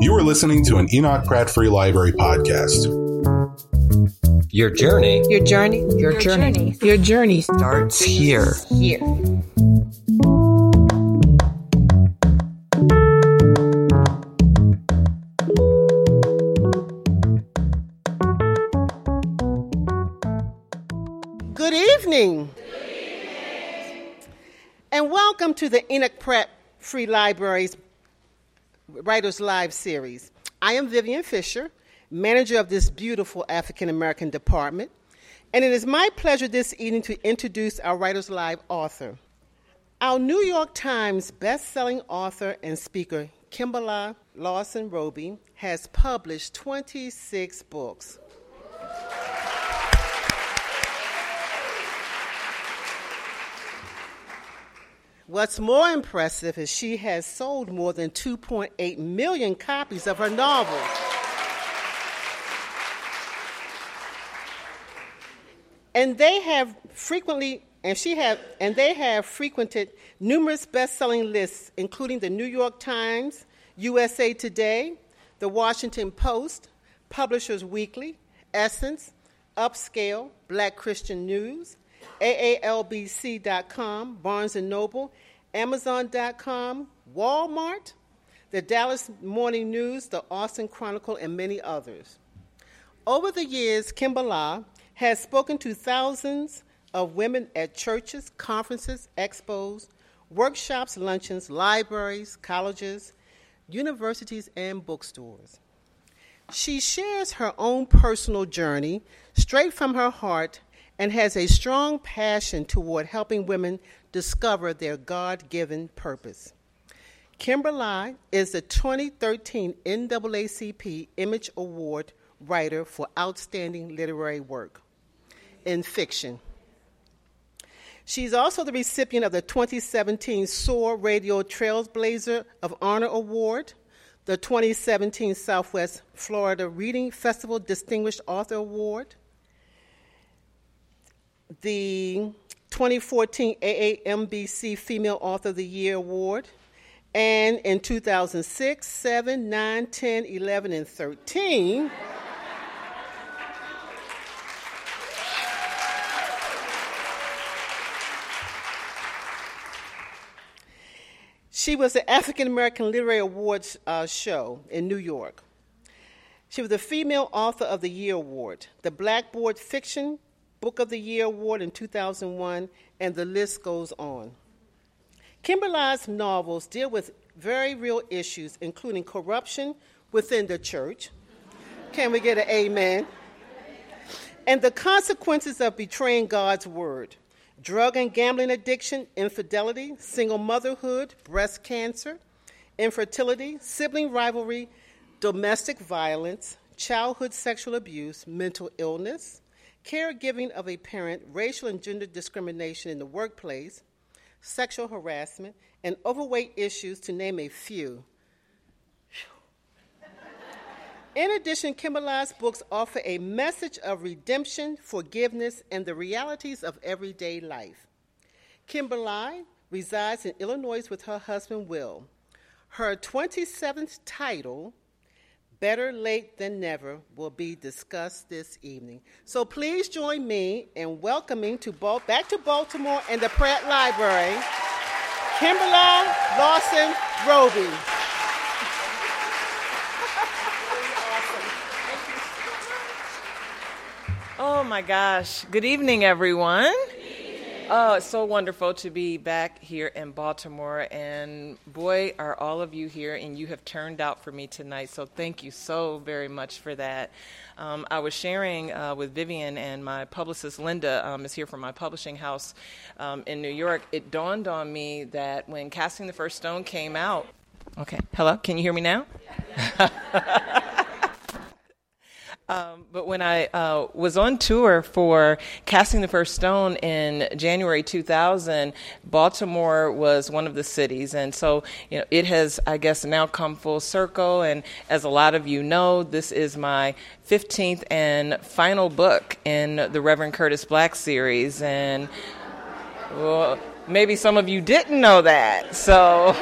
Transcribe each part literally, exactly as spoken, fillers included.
You are listening to an Enoch Pratt Free Library podcast. Your journey. Your journey. Your, Your journey. journey. Your journey starts here. Here. Good evening. Good evening. And welcome to the Enoch Pratt Free Library's Writers Live series. I am Vivian Fisher, manager of this beautiful African-American department, and it is my pleasure this evening to introduce our Writers Live author, our New York Times best-selling author and speaker, Kimberla Lawson Roby, has published twenty-six books. What's more impressive is she has sold more than two point eight million copies of her novels. And they have frequently, and she have, and they have frequented numerous best-selling lists, including the New York Times, U S A Today, The Washington Post, Publishers Weekly, Essence, Upscale, Black Christian News, A A M B C dot com, Barnes and Noble, Amazon dot com, Walmart, the Dallas Morning News, the Austin Chronicle, and many others. Over the years, Kimberla has spoken to thousands of women at churches, conferences, expos, workshops, luncheons, libraries, colleges, universities, and bookstores. She shares her own personal journey straight from her heart and has a strong passion toward helping women discover their God-given purpose. Kimberla is the twenty thirteen N double A C P Image Award writer for outstanding literary work in fiction. She's also the recipient of the twenty seventeen SOAR Radio Trailblazer of Honor Award, the twenty seventeen Southwest Florida Reading Festival Distinguished Author Award, the twenty fourteen A A M B C Female Author of the Year Award, and in two thousand six, seven, nine, ten, eleven, and thirteen, she was the African-American Literary Awards uh, show in New York. She was the Female Author of the Year Award, the Blackboard Fiction Book of the Year Award in two thousand one, and the list goes on. Kimberla's novels deal with very real issues, including corruption within the church. Can we get an amen? And the consequences of betraying God's word: drug and gambling addiction, infidelity, single motherhood, breast cancer, infertility, sibling rivalry, domestic violence, childhood sexual abuse, mental illness, caregiving of a parent, racial and gender discrimination in the workplace, sexual harassment, and overweight issues, to name a few. In addition, Kimberla's books offer a message of redemption, forgiveness, and the realities of everyday life. Kimberla resides in Illinois with her husband, Will. Her twenty-seventh title, Better Late Than Never, will be discussed this evening. So please join me in welcoming to Bal- back to Baltimore and the Pratt Library, Kimberla Lawson Roby. Oh my gosh. Good evening, everyone. Oh, it's so wonderful to be back here in Baltimore, and boy, are all of you here, and you have turned out for me tonight, so thank you so very much for that. Um, I was sharing uh, with Vivian, and my publicist, Linda, um, is here from my publishing house um, in New York. It dawned on me that when Casting the First Stone came out, okay, hello, can you hear me now? Um, but when I uh, was on tour for Casting the First Stone in January two thousand, Baltimore was one of the cities. And so, you know, it has, I guess, now come full circle. And as a lot of you know, this is my fifteenth and final book in the Reverend Curtis Black series. And well, maybe some of you didn't know that. So...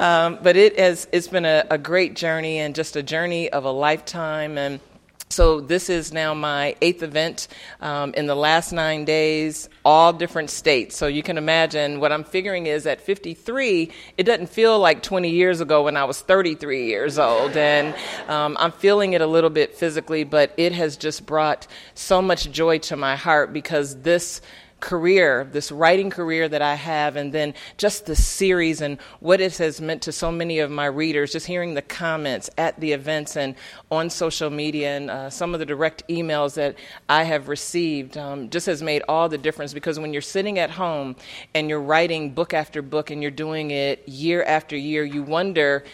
Um, but it has, it's been a, a great journey and just a journey of a lifetime. And so this is now my eighth event um, in the last nine days, all different states. So you can imagine what I'm figuring is at fifty-three, it doesn't feel like twenty years ago when I was thirty-three years old. And um, I'm feeling it a little bit physically, but it has just brought so much joy to my heart because this career, this writing career that I have, and then just the series and what it has meant to so many of my readers, just hearing the comments at the events and on social media and uh, some of the direct emails that I have received um, just has made all the difference, because when you're sitting at home and you're writing book after book and you're doing it year after year, you wonder,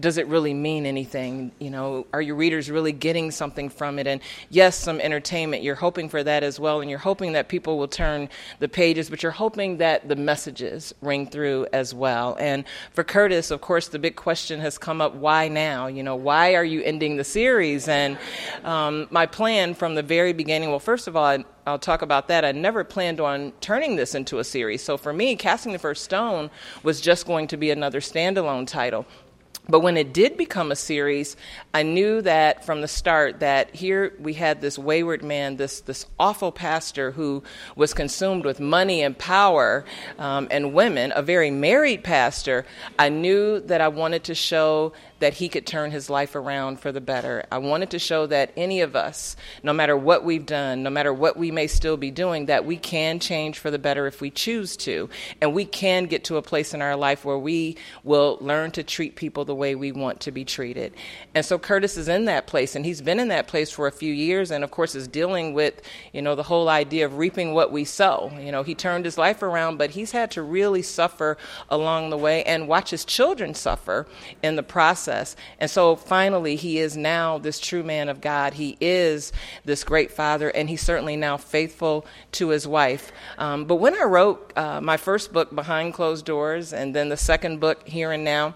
does it really mean anything? You know, are your readers really getting something from it? And yes, some entertainment. You're hoping for that as well, and you're hoping that people will turn the pages, but you're hoping that the messages ring through as well. And for Curtis, of course, the big question has come up, why now? You know, why are you ending the series? And um, my plan from the very beginning, well, first of all, I, I'll talk about that. I never planned on turning this into a series. So for me, Casting the First Stone was just going to be another standalone title. But when it did become a series, I knew that from the start that here we had this wayward man, this this awful pastor who was consumed with money and power um, and women, a very married pastor. I knew that I wanted to show that he could turn his life around for the better. I wanted to show that any of us, no matter what we've done, no matter what we may still be doing, that we can change for the better if we choose to. And we can get to a place in our life where we will learn to treat people the way we want to be treated. And so Curtis is in that place, and he's been in that place for a few years, and of course is dealing with, you know, the whole idea of reaping what we sow. You know, he turned his life around, but he's had to really suffer along the way and watch his children suffer in the process. And so finally, he is now this true man of God. He is this great father, and he's certainly now faithful to his wife. Um, but when I wrote uh, my first book, Behind Closed Doors, and then the second book, Here and Now,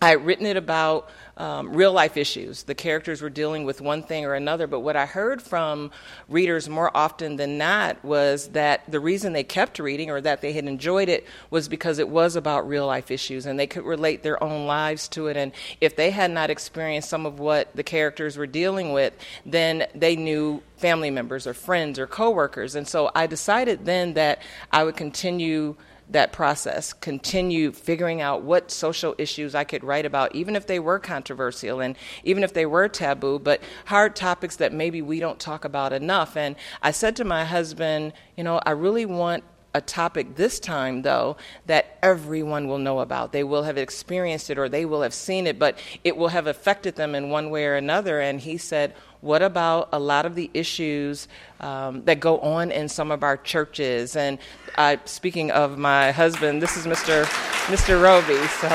I had written it about um, real-life issues. The characters were dealing with one thing or another, but what I heard from readers more often than not was that the reason they kept reading or that they had enjoyed it was because it was about real-life issues, and they could relate their own lives to it. And if they had not experienced some of what the characters were dealing with, then they knew family members or friends or coworkers. And so I decided then that I would continue that process, continue figuring out what social issues I could write about, even if they were controversial and even if they were taboo, but hard topics that maybe we don't talk about enough. And I said to my husband, you know, I really want a topic this time, though, that everyone will know about. They will have experienced it or they will have seen it, but it will have affected them in one way or another. And he said, what about a lot of the issues um, that go on in some of our churches? And I, speaking of my husband, this is Mister Mister Roby. So,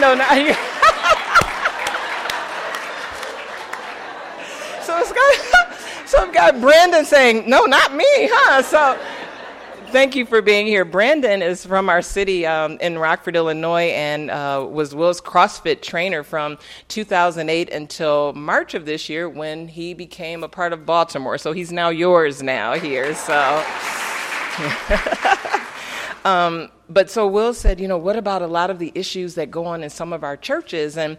no, not you. so it's got, so I've got Brandon saying, no, not me, huh? So. Thank you for being here. Brandon is from our city um, in Rockford, Illinois, and uh, was Will's CrossFit trainer from two thousand eight until March of this year when he became a part of Baltimore. So he's now yours now here. So, um, but so Will said, you know, what about a lot of the issues that go on in some of our churches? And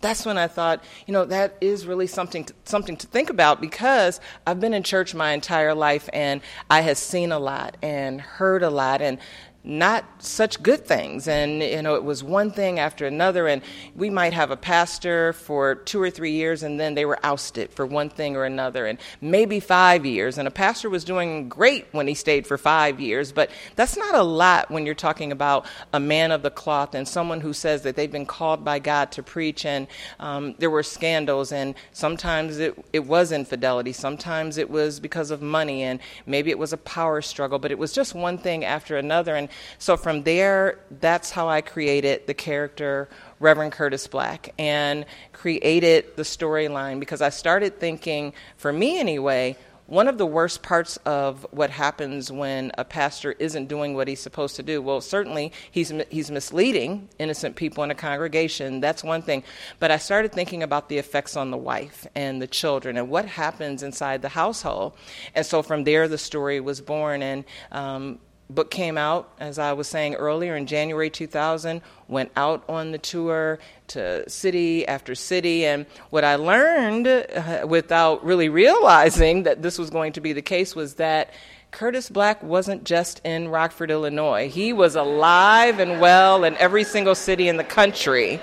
that's when I thought, you know, that is really something to, something to think about, because I've been in church my entire life and I have seen a lot and heard a lot and not such good things. And, you know, it was one thing after another. And we might have a pastor for two or three years and then they were ousted for one thing or another, and maybe five years. And a pastor was doing great when he stayed for five years. But that's not a lot when you're talking about a man of the cloth and someone who says that they've been called by God to preach. And um, there were scandals. And sometimes it, it was infidelity. Sometimes it was because of money. And maybe it was a power struggle. But it was just one thing after another. And so from there, that's how I created the character Reverend Curtis Black and created the storyline, because I started thinking, for me anyway, one of the worst parts of what happens when a pastor isn't doing what he's supposed to do, well, certainly he's he's misleading innocent people in a congregation. That's one thing. But I started thinking about the effects on the wife and the children and what happens inside the household. And so from there, the story was born. And um book came out, as I was saying earlier, in January two thousand, went out on the tour to city after city. And what I learned, uh, without really realizing that this was going to be the case, was that Curtis Black wasn't just in Rockford, Illinois. He was alive and well in every single city in the country.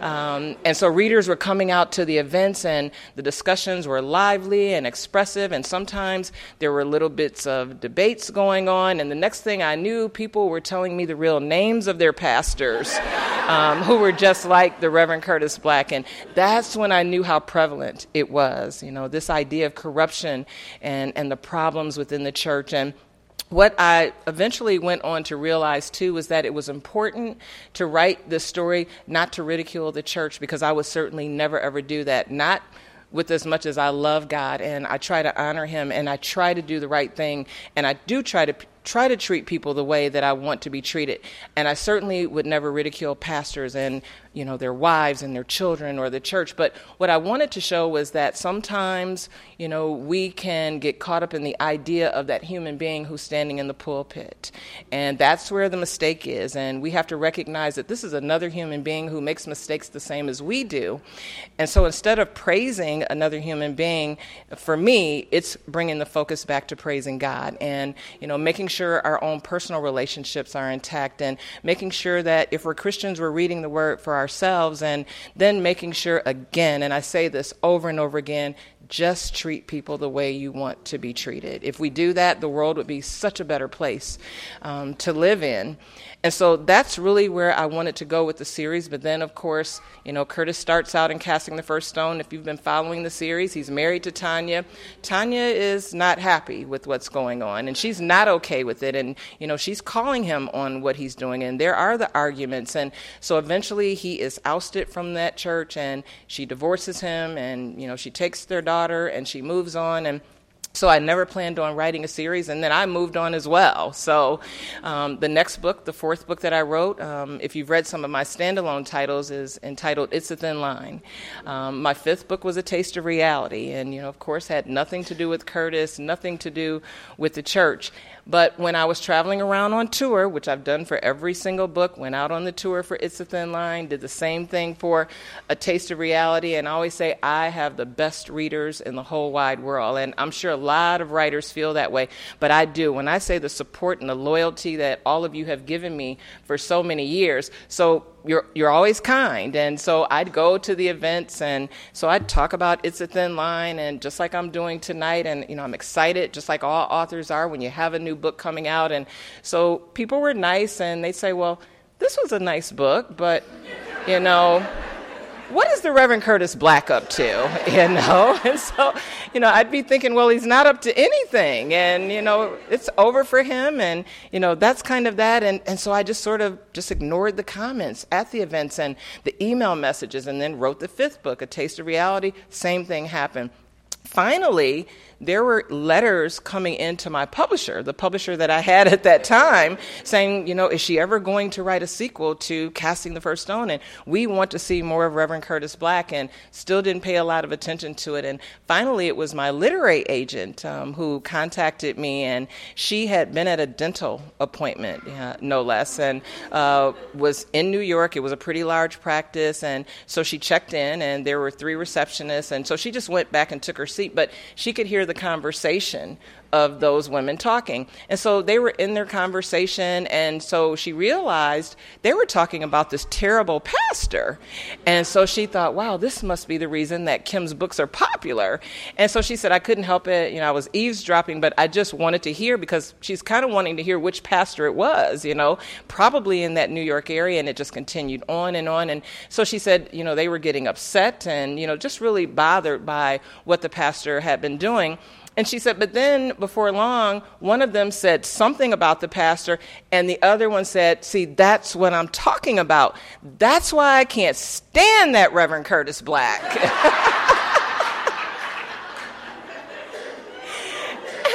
Um, and so readers were coming out to the events, and the discussions were lively and expressive, and sometimes there were little bits of debates going on. And the next thing I knew, people were telling me the real names of their pastors, um, who were just like the Reverend Curtis Black. And that's when I knew how prevalent it was, you know, this idea of corruption and, and the problems within the church. And what I eventually went on to realize, too, was that it was important to write this story not to ridicule the church, because I would certainly never, ever do that. Not with as much as I love God, and I try to honor him, and I try to do the right thing, and I do try to try to treat people the way that I want to be treated. And I certainly would never ridicule pastors and, you know, their wives and their children or the church. But what I wanted to show was that sometimes, you know, we can get caught up in the idea of that human being who's standing in the pulpit. And that's where the mistake is. And we have to recognize that this is another human being who makes mistakes the same as we do. And so instead of praising another human being, for me, it's bringing the focus back to praising God and, you know, making sure our own personal relationships are intact, and making sure that if we're Christians, we're reading the word for ourselves, and then making sure again, and I say this over and over again, just treat people the way you want to be treated. If we do that, the world would be such a better place um, to live in. And so that's really where I wanted to go with the series. But then, of course, you know, Curtis starts out in Casting the First Stone. If you've been following the series, he's married to Tanya. Tanya is not happy with what's going on, and she's not okay with it. And, you know, she's calling him on what he's doing, and there are the arguments. And so eventually he is ousted from that church, and she divorces him, and, you know, she takes their daughter and she moves on. And so I never planned on writing a series, and then I moved on as well. So um, the next book, the fourth book that I wrote, um, if you've read some of my standalone titles, is entitled It's a Thin Line. Um, my fifth book was A Taste of Reality, and, you know, of course, had nothing to do with Curtis, nothing to do with the church. But when I was traveling around on tour, which I've done for every single book, went out on the tour for It's a Thin Line, did the same thing for A Taste of Reality, and I always say I have the best readers in the whole wide world. And I'm sure a lot of writers feel that way, but I do. When I say the support and the loyalty that all of you have given me for so many years, so You're you're always kind. And so I'd go to the events, and so I'd talk about It's a Thin Line, and just like I'm doing tonight, and, you know, I'm excited, just like all authors are when you have a new book coming out. And so people were nice, and they'd say, well, this was a nice book, but, you know, what is the Reverend Curtis Black up to, you know? And so, you know, I'd be thinking, well, he's not up to anything, and, you know, it's over for him, and, you know, that's kind of that. And, and so I just sort of just ignored the comments at the events and the email messages, and then wrote the fifth book, A Taste of Reality. Same thing happened. Finally, there were letters coming into my publisher, the publisher that I had at that time, saying, you know, is she ever going to write a sequel to Casting the First Stone? And we want to see more of Reverend Curtis Black, and still didn't pay a lot of attention to it. And finally, it was my literary agent um, who contacted me, and she had been at a dental appointment, yeah, no less, and uh, was in New York. It was a pretty large practice, and so she checked in, and there were three receptionists, and so she just went back and took her seat, but she could hear the conversation of those women talking. And so they were in their conversation, and so she realized they were talking about this terrible pastor. And so she thought, wow, this must be the reason that Kim's books are popular. And so she said, I couldn't help it. You know, I was eavesdropping, but I just wanted to hear, because she's kind of wanting to hear which pastor it was, you know, probably in that New York area. And it just continued on and on. And so she said, you know, they were getting upset and, you know, just really bothered by what the pastor had been doing. And she said, but then before long, one of them said something about the pastor, and the other one said, see, that's what I'm talking about. That's why I can't stand that Reverend Curtis Black.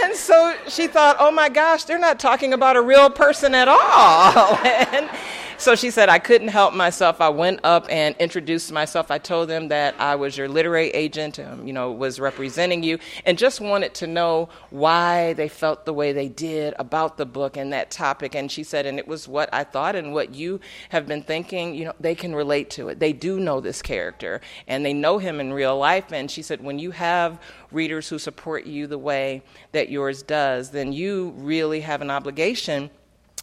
And so she thought, oh my gosh, they're not talking about a real person at all. and So she said, I couldn't help myself. I went up and introduced myself. I told them that I was your literary agent, um, you know, was representing you, and just wanted to know why they felt the way they did about the book and that topic. And she said, and it was what I thought and what you have been thinking, you know, they can relate to it. They do know this character, and they know him in real life. And she said, when you have readers who support you the way that yours does, then you really have an obligation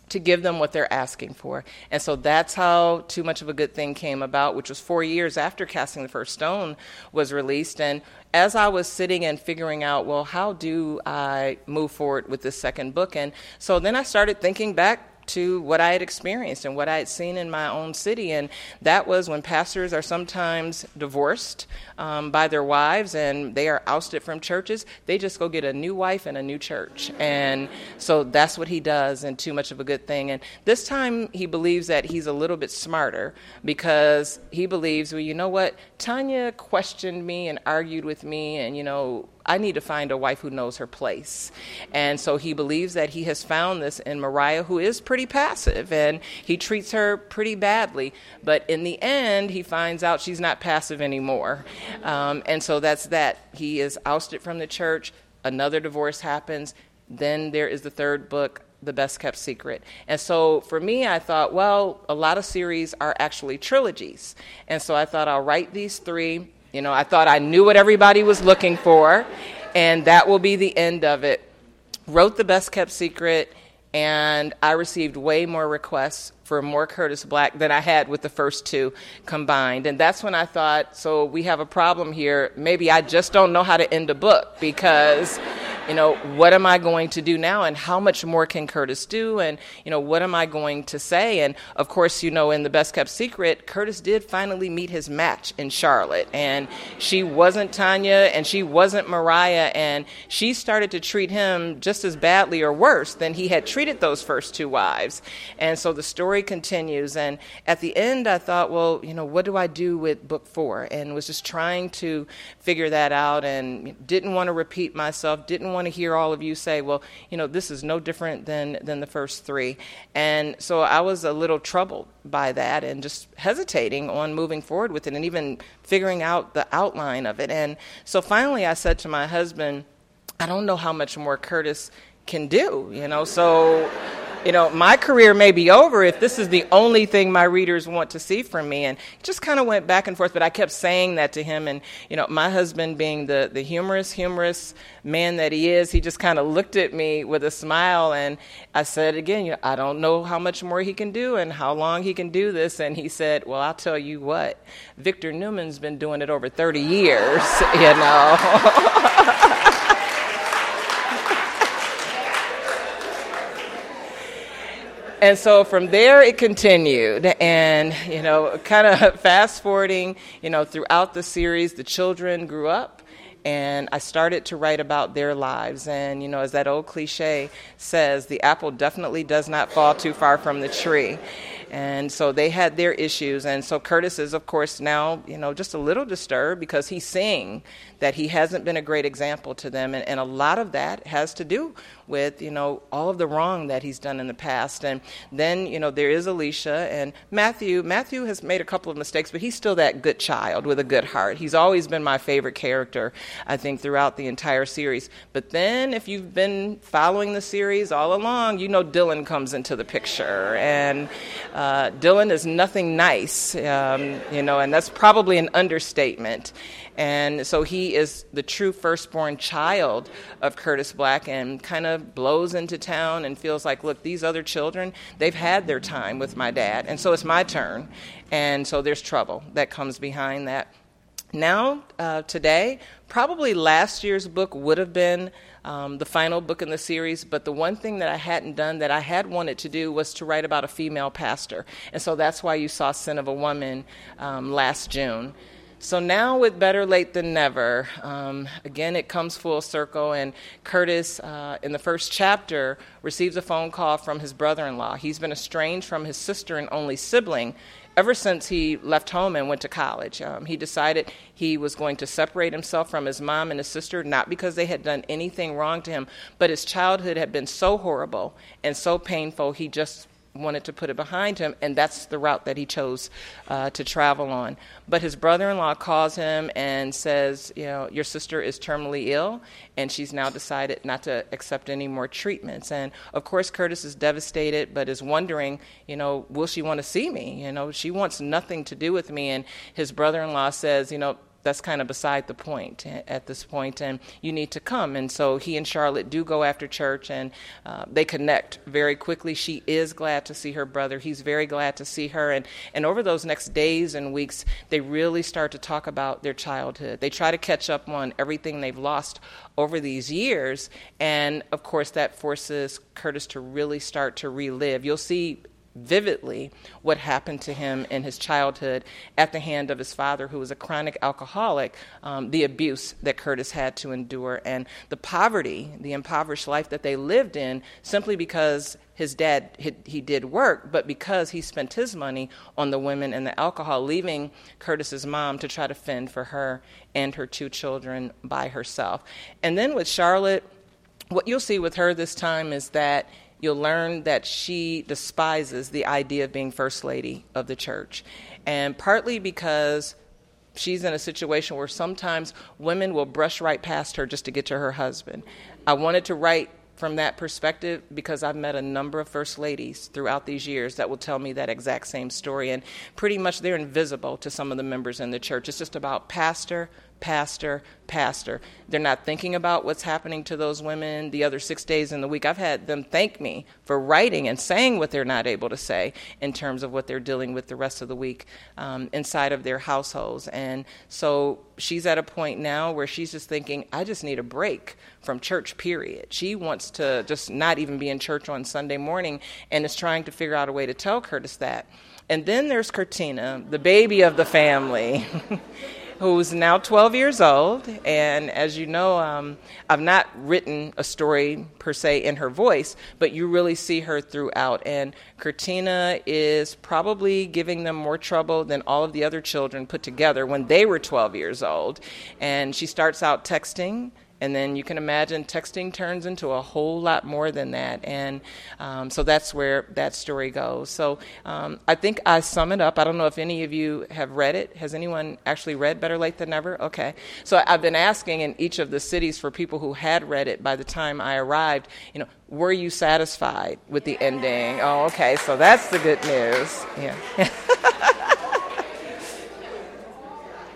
to give them what they're asking for. And so that's how Too Much of a Good Thing came about, which was four years after Casting the First Stone was released. And as I was sitting and figuring out, well, how do I move forward with this second book? And so then I started thinking back to what I had experienced and what I had seen in my own city. And that was when pastors are sometimes divorced um, by their wives and they are ousted from churches. They just go get a new wife and a new church. And so that's what he does in Too Much of a Good Thing. And this time he believes that he's a little bit smarter, because he believes, well, you know what? Tanya questioned me and argued with me, and, you know, I need to find a wife who knows her place. And so he believes that he has found this in Mariah, who is pretty passive, and he treats her pretty badly. But in the end, he finds out she's not passive anymore. Um, and so that's that. He is ousted from the church. Another divorce happens. Then there is the third book, The Best Kept Secret. And so for me, I thought, well, a lot of series are actually trilogies. And so I thought, I'll write these three. You know, I thought I knew what everybody was looking for, and that will be the end of it. Wrote The Best Kept Secret, and I received way more requests for more Curtis Black than I had with the first two combined. And that's when I thought, so we have a problem here. Maybe I just don't know how to end a book, because, you know, what am I going to do now, and how much more can Curtis do, and, you know, what am I going to say? And, of course, you know, in The Best Kept Secret, Curtis did finally meet his match in Charlotte, and she wasn't Tanya, and she wasn't Mariah, and she started to treat him just as badly or worse than he had treated those first two wives. And so the story continues, and at the end I thought, well, you know, what do I do with book four? And was just trying to figure that out, and didn't want to repeat myself, didn't want to hear all of you say, well, you know, this is no different than than the first three. And so I was a little troubled by that, and just hesitating on moving forward with it, and even figuring out the outline of it. And so finally I said to my husband, I don't know how much more Curtis can do, you know, so you know, my career may be over if this is the only thing my readers want to see from me. And it just kind of went back and forth, but I kept saying that to him. And, you know, my husband, being the, the humorous, humorous man that he is, he just kind of looked at me with a smile. And I said, again, you know, I don't know how much more he can do and how long he can do this. And he said, well, I'll tell you what, Victor Newman's been doing it over thirty years, you know. And so from there it continued, and, you know, kind of fast forwarding, you know, throughout the series, the children grew up, and I started to write about their lives. And, you know, as that old cliche says, the apple definitely does not fall too far from the tree. And so they had their issues. And so Curtis is, of course, now, you know, just a little disturbed, because he's seeing that he hasn't been a great example to them. And, and a lot of that has to do with, you know, all of the wrong that he's done in the past. And then, you know, there is Alicia and Matthew. Matthew has made a couple of mistakes, but he's still that good child with a good heart. He's always been my favorite character, I think, throughout the entire series. But then if you've been following the series all along, you know Dylan comes into the picture. And Uh, Uh, Dylan is nothing nice, um, you know, and that's probably an understatement. And so he is the true firstborn child of Curtis Black, and kind of blows into town and feels like, look, these other children, they've had their time with my dad, and so it's my turn. And so there's trouble that comes behind that. Now, uh, today, probably last year's book would have been Um, the final book in the series, but the one thing that I hadn't done that I had wanted to do was to write about a female pastor. And so that's why you saw Sin of a Woman um, last June. So now with Better Late Than Never, um, again, it comes full circle, and Curtis, uh, in the first chapter, receives a phone call from his brother-in-law. He's been estranged from his sister and only sibling ever since he left home and went to college. Um, he decided he was going to separate himself from his mom and his sister, not because they had done anything wrong to him, but his childhood had been so horrible and so painful, he just wanted to put it behind him, and that's the route that he chose uh, to travel on. But his brother-in-law calls him and says, you know, your sister is terminally ill, and she's now decided not to accept any more treatments. And, of course, Curtis is devastated, but is wondering, you know, will she want to see me? You know, she wants nothing to do with me. And his brother-in-law says, you know, that's kind of beside the point at this point, and you need to come. And so he and Charlotte do go after church, and uh, they connect very quickly. She is glad to see her brother. He's very glad to see her. And, and over those next days and weeks, they really start to talk about their childhood. They try to catch up on everything they've lost over these years. And, of course, that forces Curtis to really start to relive. You'll see vividly what happened to him in his childhood at the hand of his father, who was a chronic alcoholic, um, the abuse that Curtis had to endure, and the poverty, the impoverished life that they lived in, simply because his dad, he, he did work, but because he spent his money on the women and the alcohol, leaving Curtis's mom to try to fend for her and her two children by herself. And then with Charlotte, what you'll see with her this time is that you'll learn that she despises the idea of being first lady of the church. And partly because she's in a situation where sometimes women will brush right past her just to get to her husband. I wanted to write from that perspective because I've met a number of first ladies throughout these years that will tell me that exact same story. And pretty much they're invisible to some of the members in the church. It's just about pastor, pastor, pastor. They're not thinking about what's happening to those women the other six days in the week. I've had them thank me for writing and saying what they're not able to say in terms of what they're dealing with the rest of the week um, inside of their households. And so she's at a point now where she's just thinking, I just need a break from church, period. She wants to just not even be in church on Sunday morning and is trying to figure out a way to tell Curtis that. And then there's Curtina, the baby of the family. Who's now twelve years old, and as you know, um, I've not written a story per se in her voice, but you really see her throughout, and Curtina is probably giving them more trouble than all of the other children put together when they were twelve years old, and she starts out texting, and then you can imagine texting turns into a whole lot more than that. And um, so that's where that story goes. So um, I think I sum it up. I don't know if any of you have read it. Has anyone actually read Better Late Than Never? Okay. So I've been asking in each of the cities for people who had read it by the time I arrived, you know, were you satisfied with the ending? Oh, okay. So that's the good news. Yeah.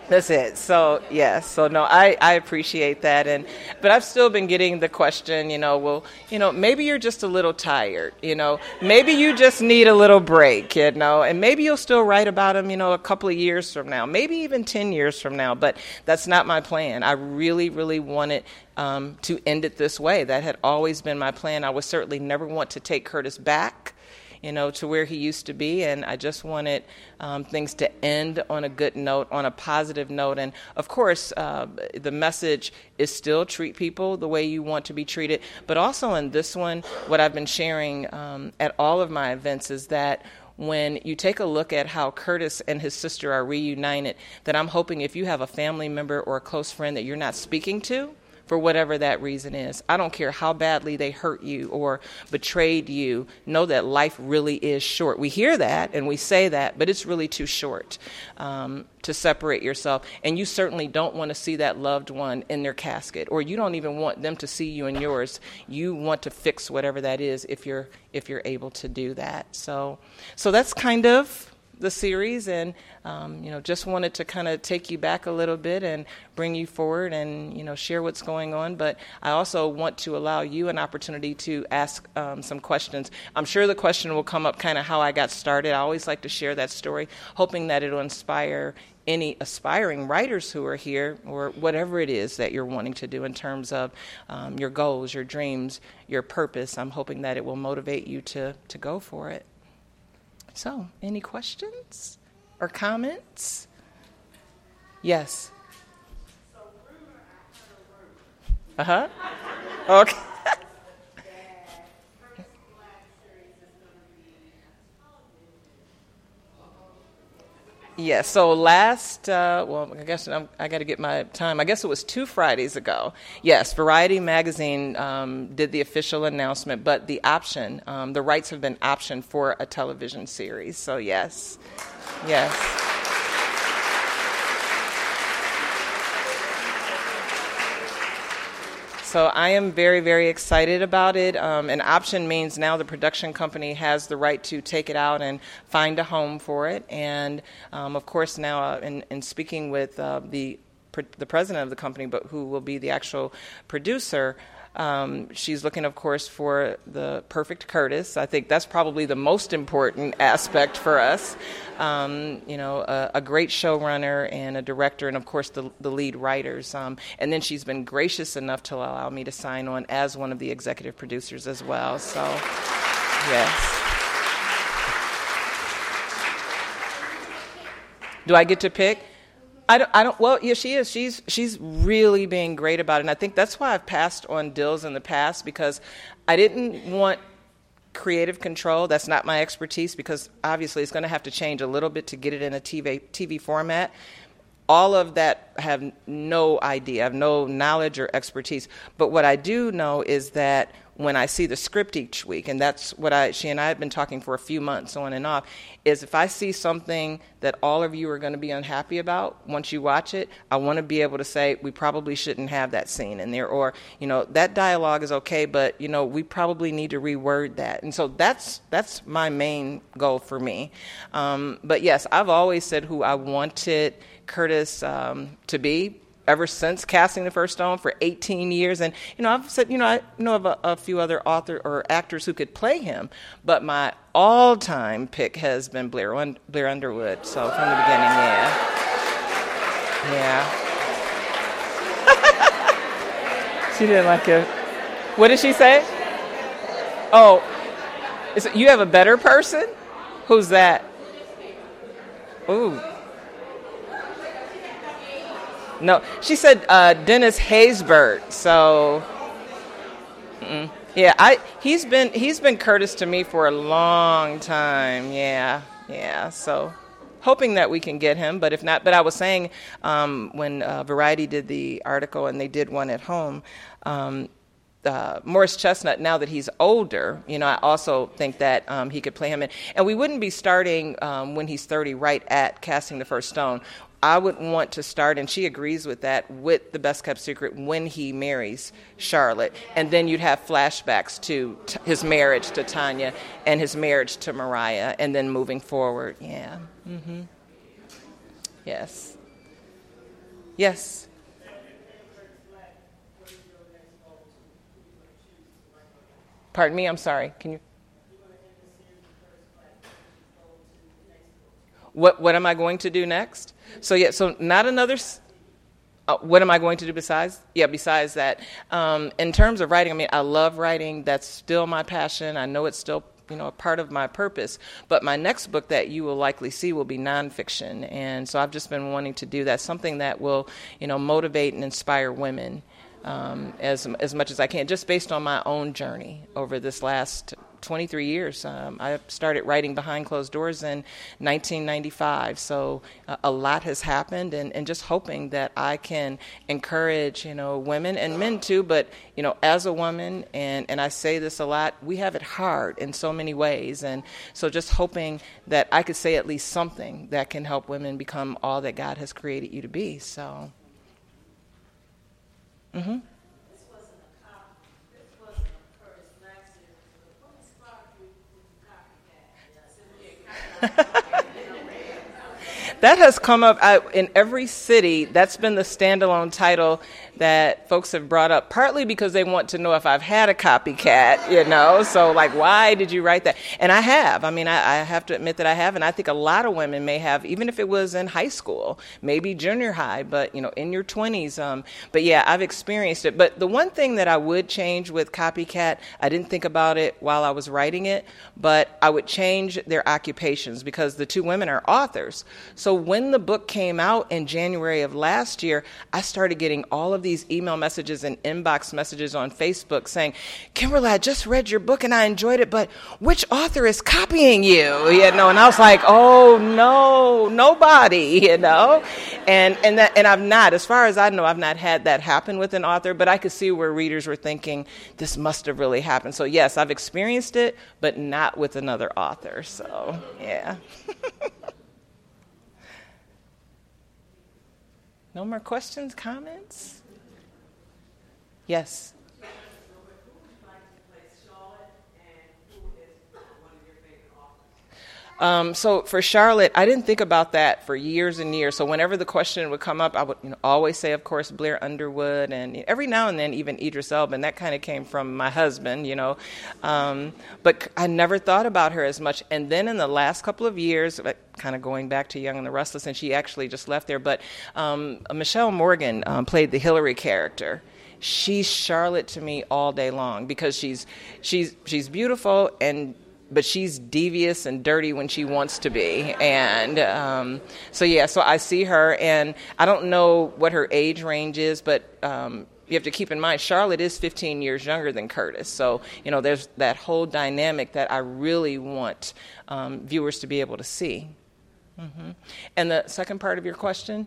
That's it. So, yes. Yeah, so, no, I, I appreciate that. And but I've still been getting the question, you know, well, you know, maybe you're just a little tired, you know. Maybe you just need a little break, you know. And maybe you'll still write about them, you know, a couple of years from now, maybe even ten years from now. But that's not my plan. I really, really wanted um, to end it this way. That had always been my plan. I would certainly never want to take Curtis back, you know, to where he used to be. And I just wanted um, things to end on a good note, on a positive note. And, of course, uh, the message is still treat people the way you want to be treated. But also in this one, what I've been sharing um, at all of my events is that when you take a look at how Curtis and his sister are reunited, that I'm hoping if you have a family member or a close friend that you're not speaking to, for whatever that reason is. I don't care how badly they hurt you or betrayed you. Know that life really is short. We hear that and we say that, but it's really too short um, to separate yourself. And you certainly don't want to see that loved one in their casket, or you don't even want them to see you in yours. You want to fix whatever that is if you're if you're able to do that. So, so that's kind of the series, and um, you know, just wanted to kind of take you back a little bit and bring you forward and, you know, share what's going on. But I also want to allow you an opportunity to ask um, some questions. I'm sure the question will come up kind of how I got started. I always like to share that story, hoping that it'll inspire any aspiring writers who are here, or whatever it is that you're wanting to do in terms of um, your goals, your dreams, your purpose. I'm hoping that it will motivate you to to go for it. So, any questions or comments? Yes. So, rumor, I heard a rumor. Uh-huh. Okay. That Curtis Black series is going to be on television. Yes. So last, uh, well, I guess I'm, I got to get my time. I guess it was two Fridays ago. Yes, Variety Magazine um, did the official announcement, but the option, um, the rights have been optioned for a television series. So yes, yes. So I am very, very excited about it. Um, an option means now the production company has the right to take it out and find a home for it. And, um, of course, now uh, in, in speaking with uh, the pre- the president of the company, but who will be the actual producer, um, she's looking, of course, for the perfect Curtis. I think that's probably the most important aspect for us. Um, you know, a, a great showrunner and a director, and of course the, the lead writers. Um, and then she's been gracious enough to allow me to sign on as one of the executive producers as well. So, yes. Do I get to pick? I don't, I don't, well, yeah, she is. She's she's really being great about it. And I think that's why I've passed on deals in the past, because I didn't want creative control. That's not my expertise, because obviously it's going to have to change a little bit to get it in a T V T V format. All of that, I have no idea. I have no knowledge or expertise. But what I do know is that when I see the script each week, and that's what I, she and I have been talking for a few months on and off, is if I see something that all of you are going to be unhappy about once you watch it, I want to be able to say, we probably shouldn't have that scene in there, or, you know, that dialogue is okay, but, you know, we probably need to reword that. And so that's that's my main goal for me. Um, but yes, I've always said who I wanted Curtis um, to be, ever since Casting the First Stone for eighteen years. And, you know, I've said, you know, I know of a, a few other author or actors who could play him, but my all-time pick has been Blair, Blair Underwood. So from the beginning, yeah. Yeah. She didn't like it. What did she say? Oh, is it, you have a better person? Who's that? Ooh. No, she said uh, Dennis Haysbert. So, mm-mm. yeah, I he's been he's been Curtis to me for a long time. Yeah, yeah. So, hoping that we can get him, but if not, but I was saying um, when uh, Variety did the article and they did one at home. Um, Uh, Morris Chestnut, now that he's older, you know, I also think that um, he could play him in. And we wouldn't be starting um, when he's thirty right at Casting the First Stone. I would want to start, and she agrees with that, with The Best Kept Secret when he marries Charlotte. And then you'd have flashbacks to t- his marriage to Tanya and his marriage to Mariah, and then moving forward. Yeah. Mm-hmm. Yes. Yes. Pardon me, I'm sorry. Can you? What What am I going to do next? So yeah, so not another. Uh, what am I going to do besides? Yeah, besides that, um, in terms of writing, I mean, I love writing. That's still my passion. I know it's still, you know, a part of my purpose. But my next book that you will likely see will be nonfiction, and so I've just been wanting to do that. Something that will, you know, motivate and inspire women. Um, as as much as I can, just based on my own journey over this last twenty-three years. Um, I started writing Behind Closed Doors in nineteen ninety-five, so uh, a lot has happened, and, and just hoping that I can encourage, you know, women and men too, but, you know, as a woman, and, and I say this a lot, we have it hard in so many ways, and so just hoping that I could say at least something that can help women become all that God has created you to be, so... Mm-hmm. This wasn't a cop. This wasn't a Curtis Black series. What inspired you to Copycat? That has come up I, in every city. That's been the standalone title that folks have brought up, partly because they want to know if I've had a copycat, you know, so like, why did you write that? And I have. I mean, I, I have to admit that I have, and I think a lot of women may have, even if it was in high school, maybe junior high, but, you know, in your twenties. Um, but, yeah, I've experienced it. But the one thing that I would change with Copycat, I didn't think about it while I was writing it, but I would change their occupations, because the two women are authors. So when the book came out in January of last year, I started getting all of these email messages and inbox messages on Facebook saying, Kimberla, I just read your book and I enjoyed it, but which author is copying you? You know, and I was like, oh, no, nobody, you know. And and that, and I've not, as far as I know, I've not had that happen with an author, but I could see where readers were thinking, this must have really happened. So yes, I've experienced it, but not with another author, so yeah. No more questions, comments? Yes. Who would you like to play Charlotte, and who is one of your favorite authors? Um, so for Charlotte, I didn't think about that for years and years. So whenever the question would come up, I would you know, always say, of course, Blair Underwood, and every now and then even Idris Elba, and that kind of came from my husband, you know. Um, but I never thought about her as much. And then in the last couple of years, like, kind of going back to Young and the Restless, and she actually just left there, but um, Michelle Morgan um, played the Hillary character. She's Charlotte to me all day long because she's she's she's beautiful, and but she's devious and dirty when she wants to be. And um, so, yeah, so I see her, and I don't know what her age range is, but um, you have to keep in mind, Charlotte is fifteen years younger than Curtis. So, you know, there's that whole dynamic that I really want um, viewers to be able to see. Mm-hmm. And the second part of your question?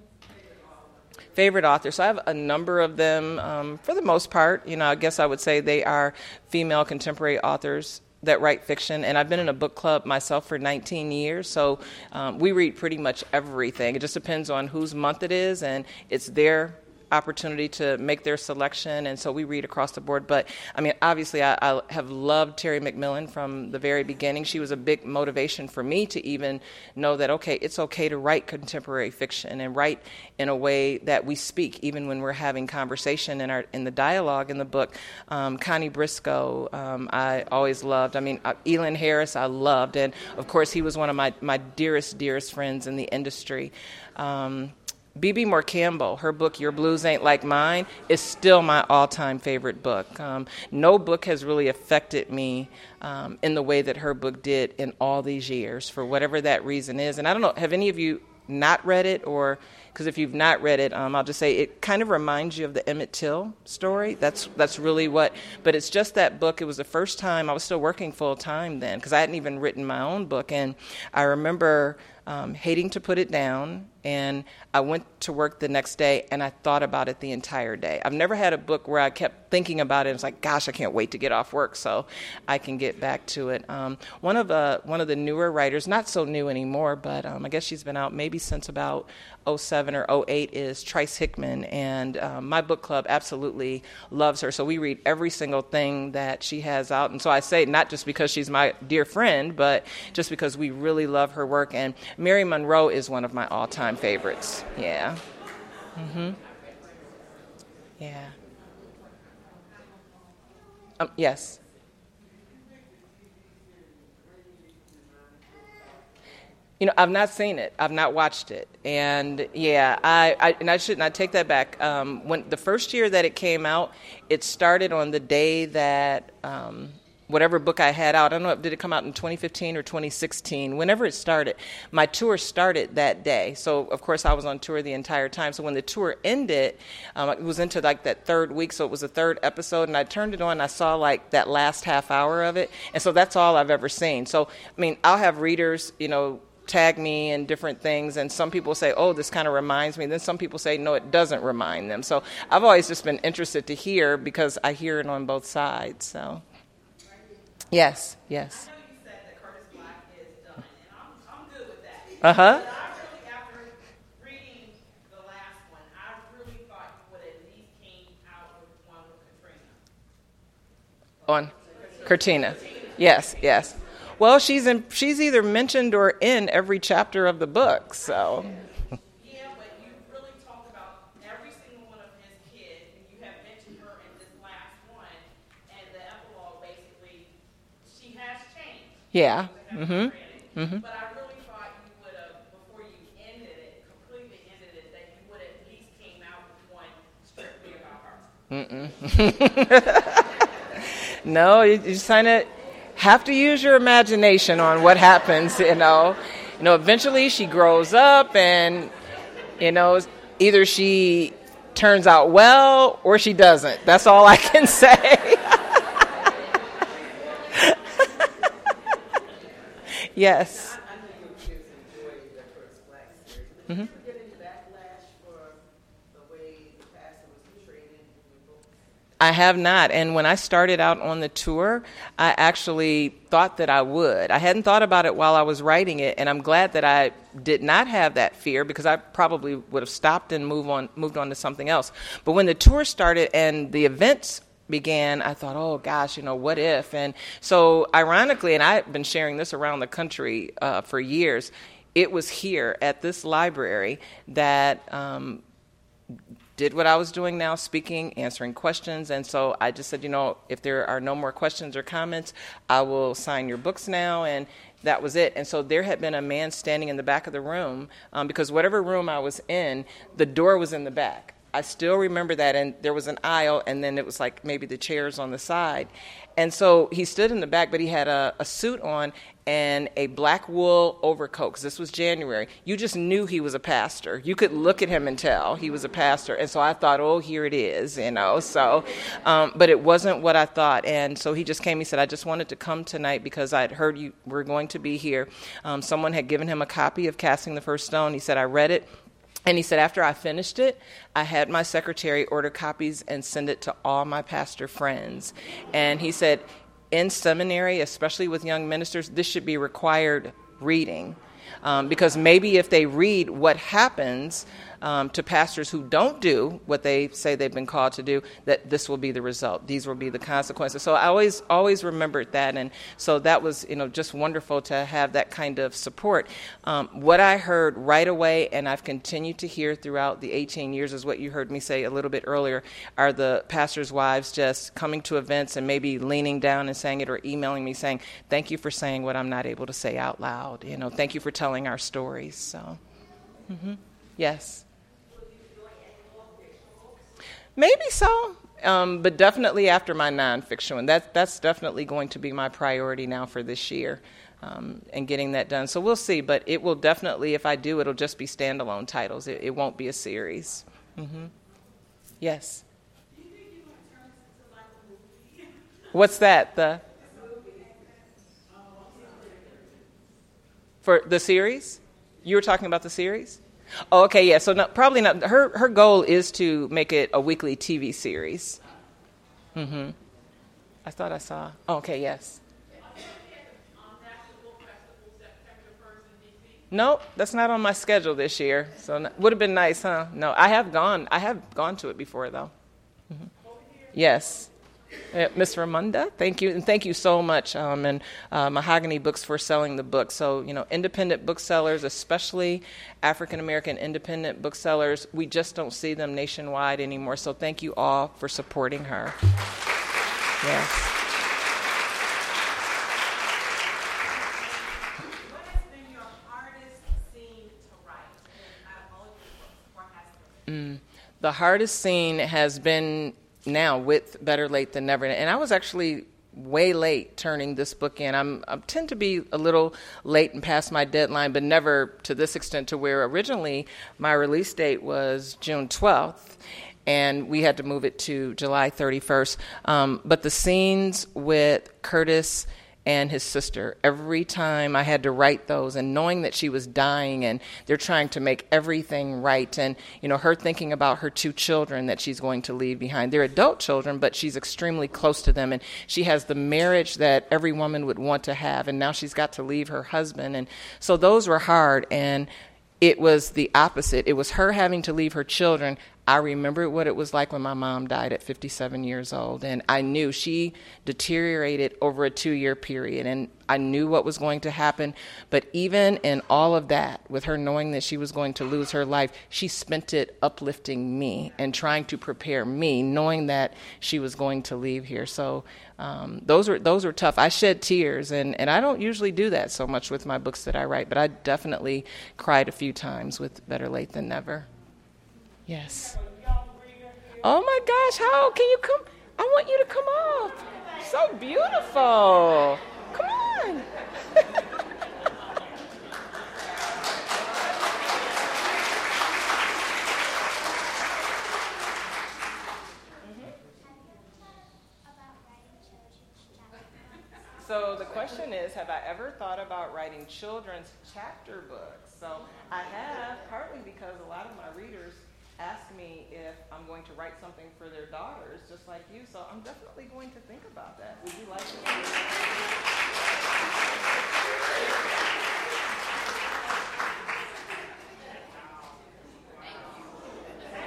Favorite author. So I have a number of them. Um, for the most part, you know, I guess I would say they are female contemporary authors that write fiction, and I've been in a book club myself for nineteen years, so um, we read pretty much everything. It just depends on whose month it is, and it's their opportunity to make their selection, and so we read across the board. But I mean, obviously I, I have loved Terry McMillan from the very beginning. She was a big motivation for me to even know that, okay, it's okay to write contemporary fiction and write in a way that we speak, even when we're having conversation in our in the dialogue in the book. Um, Connie Briscoe, um, I always loved. I mean, Elan Harris I loved, and of course he was one of my, my dearest, dearest friends in the industry. Um, Bebe Moore Campbell, her book, Your Blues Ain't Like Mine, is still my all-time favorite book. Um, no book has really affected me um, in the way that her book did in all these years, for whatever that reason is. And I don't know, have any of you not read it? Or, because if you've not read it, um, I'll just say it kind of reminds you of the Emmett Till story. That's that's really what, but it's just that book. It was the first time, I was still working full-time then, because I hadn't even written my own book. And I remember um, hating to put it down. And I went to work the next day, and I thought about it the entire day. I've never had a book where I kept thinking about it. It's like, gosh, I can't wait to get off work so I can get back to it. Um, one of uh, one of the newer writers, not so new anymore, but um, I guess she's been out maybe since about oh seven or oh eight, is Trice Hickman. And um, my book club absolutely loves her. So we read every single thing that she has out. And so I say not just because she's my dear friend, but just because we really love her work. And Mary Monroe is one of my all-time favorites. Yeah. Mm-hmm. Yeah. Um, yes. You know, I've not seen it. I've not watched it. And yeah, I, I and I should not take that back. Um, when the first year that it came out, it started on the day that um, whatever book I had out, I don't know, did it come out in twenty fifteen or twenty sixteen? Whenever it started, my tour started that day. So, of course, I was on tour the entire time. So when the tour ended, um, it was into, like, that third week, so it was the third episode, and I turned it on, and I saw, like, that last half hour of it. And so that's all I've ever seen. So, I mean, I'll have readers, you know, tag me and different things, and some people say, oh, this kind of reminds me, and then some people say, no, it doesn't remind them. So I've always just been interested to hear, because I hear it on both sides, so... Yes, yes. I know you said that Curtis Black is done, and I'm, I'm good with that. Uh-huh. But I really, after reading the last one, I really thought you would at least came out with one with Katrina. On Curtina. Yes, yes. Well, she's in, she's either mentioned or in every chapter of the book, so... Yeah. Mm-hmm. Mm-hmm. But I really thought you would have, before you ended it, completely ended it, that you would at least came out with one strictly about her. Mm-mm. No, you, you just kind of have to use your imagination on what happens, you know. You know, eventually she grows up, and, you know, either she turns out well or she doesn't. That's all I can say. Yes. Mm-hmm. I have not. And when I started out on the tour, I actually thought that I would. I hadn't thought about it while I was writing it, and I'm glad that I did not have that fear, because I probably would have stopped and move on, moved on to something else. But when the tour started and the events began, I thought, oh, gosh, you know, what if? And so ironically, and I've been sharing this around the country uh, for years, it was here at this library that um, did what I was doing now, speaking, answering questions. And so I just said, you know, if there are no more questions or comments, I will sign your books now. And that was it. And so there had been a man standing in the back of the room, um, because whatever room I was in, the door was in the back. I still remember that. And there was an aisle, and then it was like maybe the chairs on the side. And so he stood in the back, but he had a, a suit on and a black wool overcoat, because this was January. You just knew he was a pastor. You could look at him and tell he was a pastor. And so I thought, oh, here it is, you know. So, um, but it wasn't what I thought. And so he just came. He said, I just wanted to come tonight because I had heard you were going to be here. Um, someone had given him a copy of Casting the First Stone. He said, I read it. And he said, after I finished it, I had my secretary order copies and send it to all my pastor friends. And he said, in seminary, especially with young ministers, this should be required reading. Um, because maybe if they read what happens um, to pastors who don't do what they say they've been called to do, that this will be the result. These will be the consequences. So I always, always remembered that. And so that was, you know, just wonderful to have that kind of support. Um, what I heard right away, and I've continued to hear throughout the eighteen years, is what you heard me say a little bit earlier, are the pastors' wives just coming to events and maybe leaning down and saying it, or emailing me saying, thank you for saying what I'm not able to say out loud. You know, thank you for telling our stories. So, mm-hmm. Yes. Maybe so, um, but definitely after my nonfiction one. That, that's definitely going to be my priority now for this year, um, and getting that done. So we'll see, but it will definitely, if I do, it'll just be standalone titles. It, it won't be a series. Mm-hmm. Yes. What's that? The For the series? You were talking about the series? Oh, okay, yeah, so no, probably not. Her her goal is to make it a weekly T V series. Mm-hmm. I thought I saw. Oh, okay, yes. Nope, that's not on my schedule this year. So no, would have been nice, huh? No, I have gone. I have gone to it before, though. Mm-hmm. Yes. Miss Ramunda, thank you, and thank you so much, um, and uh, Mahogany Books for selling the book. So, you know, independent booksellers, especially African-American independent booksellers, we just don't see them nationwide anymore. So thank you all for supporting her. Yes. What has been your hardest scene to write? The hardest scene has been now with Better Late Than Never. And I was actually way late turning this book in. I'm, I tend to be a little late and past my deadline, but never to this extent, to where originally my release date was June twelfth, and we had to move it to July thirty-first. Um, but the scenes with Curtis and his sister, every time I had to write those, and knowing that she was dying and they're trying to make everything right, and you know, her thinking about her two children that she's going to leave behind. They're adult children, but she's extremely close to them, and she has the marriage that every woman would want to have, and now she's got to leave her husband. And so those were hard, and it was the opposite. It was her having to leave her children. I remember what it was like when my mom died at fifty-seven years old, and I knew she deteriorated over a two-year period, and I knew what was going to happen. But even in all of that, with her knowing that she was going to lose her life, she spent it uplifting me and trying to prepare me, knowing that she was going to leave here. So um, those were those were tough. I shed tears, and, and I don't usually do that so much with my books that I write, but I definitely cried a few times with Better Late Than Never. Yes. Oh my gosh, how can you come? I want you to come up. So beautiful. Come on. is, have I ever thought about writing children's chapter books? So I have, partly because a lot of my readers ask me if I'm going to write something for their daughters, just like you. So I'm definitely going to think about that. Would you like to? Thank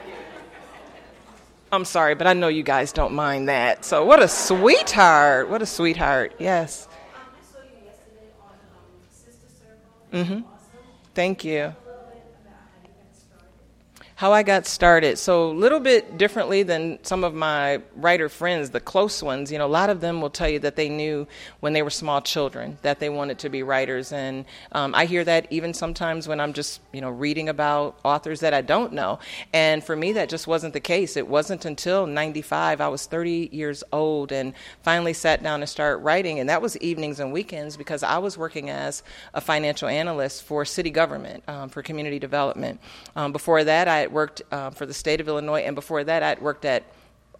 you. I'm sorry, but I know you guys don't mind that. So what a sweetheart. What a sweetheart. Yes. Um, I saw you yesterday on um, Sister Circle. Mm-hmm. Awesome. Thank you. How I got started. So a little bit differently than some of my writer friends, the close ones, you know, a lot of them will tell you that they knew when they were small children that they wanted to be writers. And um, I hear that even sometimes when I'm just, you know, reading about authors that I don't know. And for me, that just wasn't the case. It wasn't until ninety-five, I was thirty years old and finally sat down and started writing. And that was evenings and weekends because I was working as a financial analyst for city government, um, for community development. Um, before that, I had worked uh, for the state of Illinois, and before that I'd worked at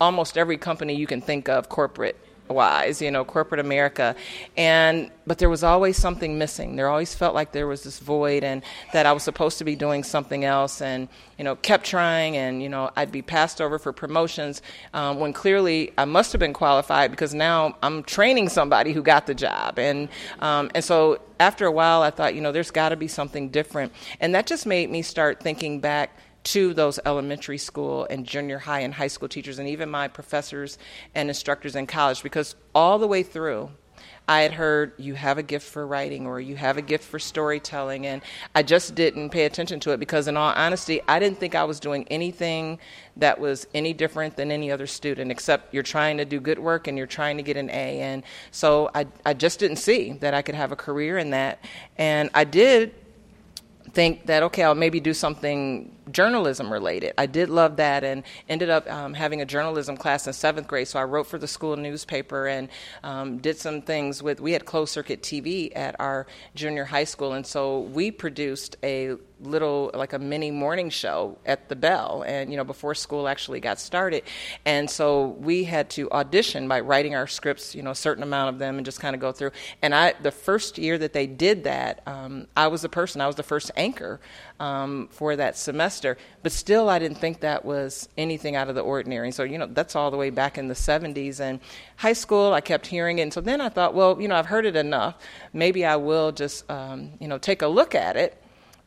almost every company you can think of corporate wise, you know, corporate America. And but there was always something missing. There always felt like there was this void and that I was supposed to be doing something else, and, you know, kept trying, and, you know, I'd be passed over for promotions um, when clearly I must have been qualified because now I'm training somebody who got the job. And um, and so after a while I thought, you know, there's got to be something different. And that just made me start thinking back to those elementary school and junior high and high school teachers and even my professors and instructors in college, because all the way through I had heard you have a gift for writing or you have a gift for storytelling, and I just didn't pay attention to it because in all honesty I didn't think I was doing anything that was any different than any other student, except you're trying to do good work and you're trying to get an A. And so I, I just didn't see that I could have a career in that. And I did think that, okay, I'll maybe do something journalism related. I did love that and ended up um, having a journalism class in seventh grade. So I wrote for the school newspaper and um, did some things with, we had closed circuit T V at our junior high school. And so we produced a little, like a mini morning show at the Bell, and, you know, before school actually got started. And so we had to audition by writing our scripts, you know, a certain amount of them, and just kind of go through. And I, the first year that they did that, um, I was the person, I was the first anchor um, for that semester, but still I didn't think that was anything out of the ordinary. And so, you know, that's all the way back in the seventies, and high school I kept hearing it. And so then I thought, well, you know, I've heard it enough. Maybe I will just, um, you know, take a look at it.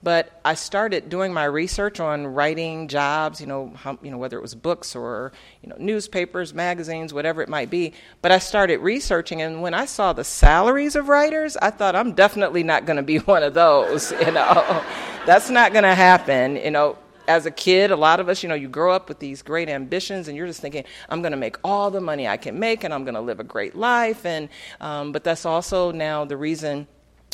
But I started doing my research on writing jobs, you know, how, you know, whether it was books or, you know, newspapers, magazines, whatever it might be. But I started researching, and when I saw the salaries of writers, I thought, I'm definitely not going to be one of those, you know. That's not going to happen, you know. As a kid, a lot of us, you know, you grow up with these great ambitions, and you're just thinking, I'm going to make all the money I can make, and I'm going to live a great life. And um, but that's also now the reason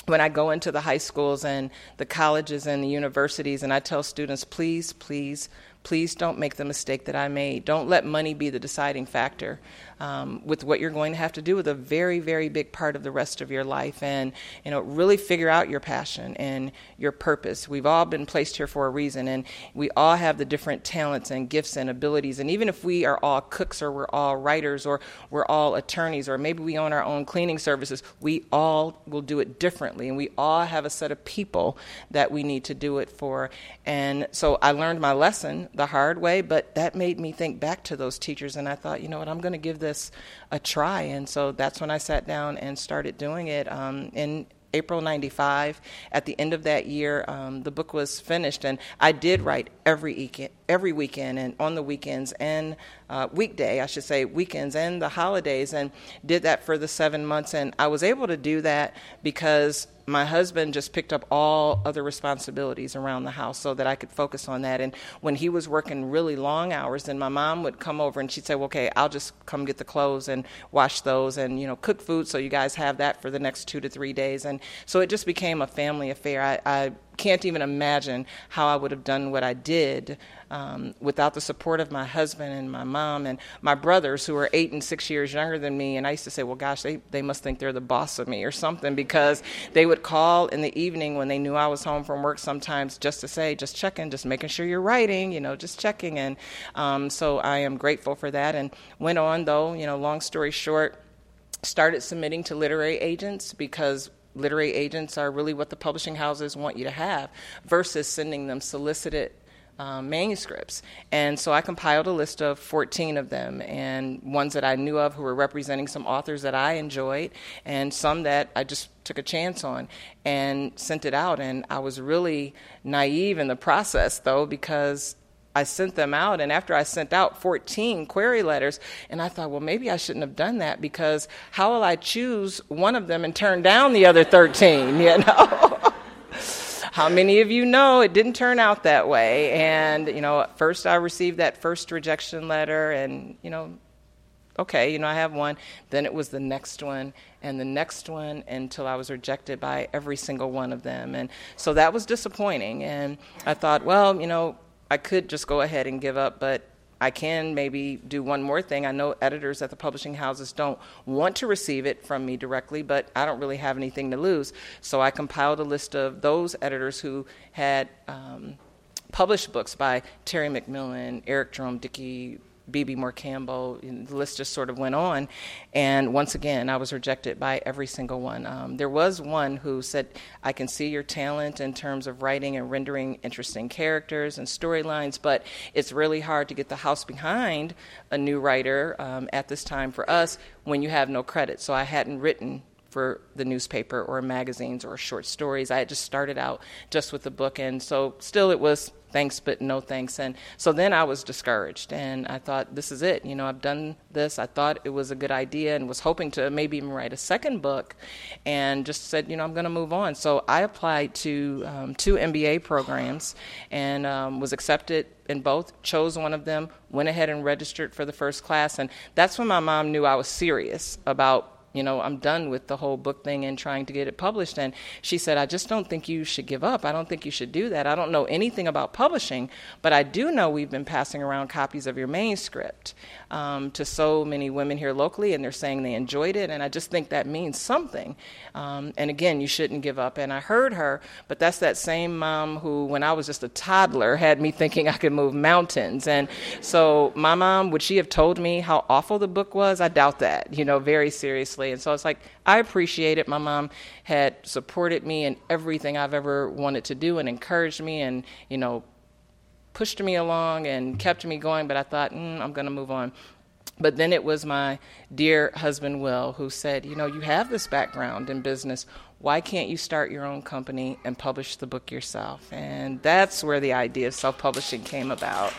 when I go into the high schools and the colleges and the universities, and I tell students, please, please, please don't make the mistake that I made. Don't let money be the deciding factor um, with what you're going to have to do with a very, very big part of the rest of your life. And, you know, really figure out your passion and your purpose. We've all been placed here for a reason, and we all have the different talents and gifts and abilities. And even if we are all cooks or we're all writers or we're all attorneys or maybe we own our own cleaning services, we all will do it differently. And we all have a set of people that we need to do it for. And so I learned my lesson the hard way, but that made me think back to those teachers, and I thought, you know what, I'm going to give this a try. And so that's when I sat down and started doing it um, in April ninety-five. At the end of that year, um, the book was finished, and I did write every weekend, every weekend, and on the weekends and uh, weekday, I should say, weekends and the holidays, and did that for the seven months. And I was able to do that because my husband just picked up all other responsibilities around the house so that I could focus on that. And when he was working really long hours, then my mom would come over and she'd say, well, okay, I'll just come get the clothes and wash those and, you know, cook food so you guys have that for the next two to three days. And so it just became a family affair. I, I can't even imagine how I would have done what I did um, without the support of my husband and my mom and my brothers, who are eight and six years younger than me. And I used to say, well, gosh, they, they must think they're the boss of me or something, because they would call in the evening when they knew I was home from work sometimes just to say, just checking, just making sure you're writing, you know, just checking. And um, so I am grateful for that, and went on, though, you know, long story short, started submitting to literary agents, because literary agents are really what the publishing houses want you to have, versus sending them solicited um, manuscripts. And so I compiled a list of fourteen of them, and ones that I knew of who were representing some authors that I enjoyed, and some that I just took a chance on, and sent it out. And I was really naive in the process, though, because I sent them out, and after I sent out fourteen query letters, and I thought, well, maybe I shouldn't have done that, because how will I choose one of them and turn down the other thirteen, you know? How many of you know it didn't turn out that way? And, you know, at first I received that first rejection letter, and, you know, okay, you know, I have one. Then it was the next one, and the next one, until I was rejected by every single one of them. And so that was disappointing, and I thought, well, you know, I could just go ahead and give up, but I can maybe do one more thing. I know editors at the publishing houses don't want to receive it from me directly, but I don't really have anything to lose. So I compiled a list of those editors who had um, published books by Terry McMillan, Eric Jerome Dickey, Bebe Moore Campbell, and the list just sort of went on. And once again, I was rejected by every single one. Um, there was one who said, I can see your talent in terms of writing and rendering interesting characters and storylines, but it's really hard to get the house behind a new writer um, at this time for us when you have no credit. So I hadn't written for the newspaper or magazines or short stories. I had just started out just with the book, and so still it was thanks but no thanks. And so then I was discouraged, and I thought, this is it. You know, I've done this. I thought it was a good idea, and was hoping to maybe even write a second book, and just said, you know, I'm going to move on. So I applied to um, two M B A programs, and um, was accepted in both, chose one of them, went ahead and registered for the first class. And that's when my mom knew I was serious about, you know, I'm done with the whole book thing and trying to get it published. And she said, I just don't think you should give up. I don't think you should do that. I don't know anything about publishing, but I do know we've been passing around copies of your manuscript um, to so many women here locally, and they're saying they enjoyed it. And I just think that means something. Um, and again, you shouldn't give up. And I heard her, but that's that same mom who, when I was just a toddler, had me thinking I could move mountains. And so my mom, would she have told me how awful the book was? I doubt that, you know, very seriously. And so it's like, I appreciate it. My mom had supported me in everything I've ever wanted to do, and encouraged me, and, you know, pushed me along and kept me going. But I thought, mm, I'm going to move on. But then it was my dear husband, Will, who said, you know, you have this background in business. Why can't you start your own company and publish the book yourself? And that's where the idea of self-publishing came about.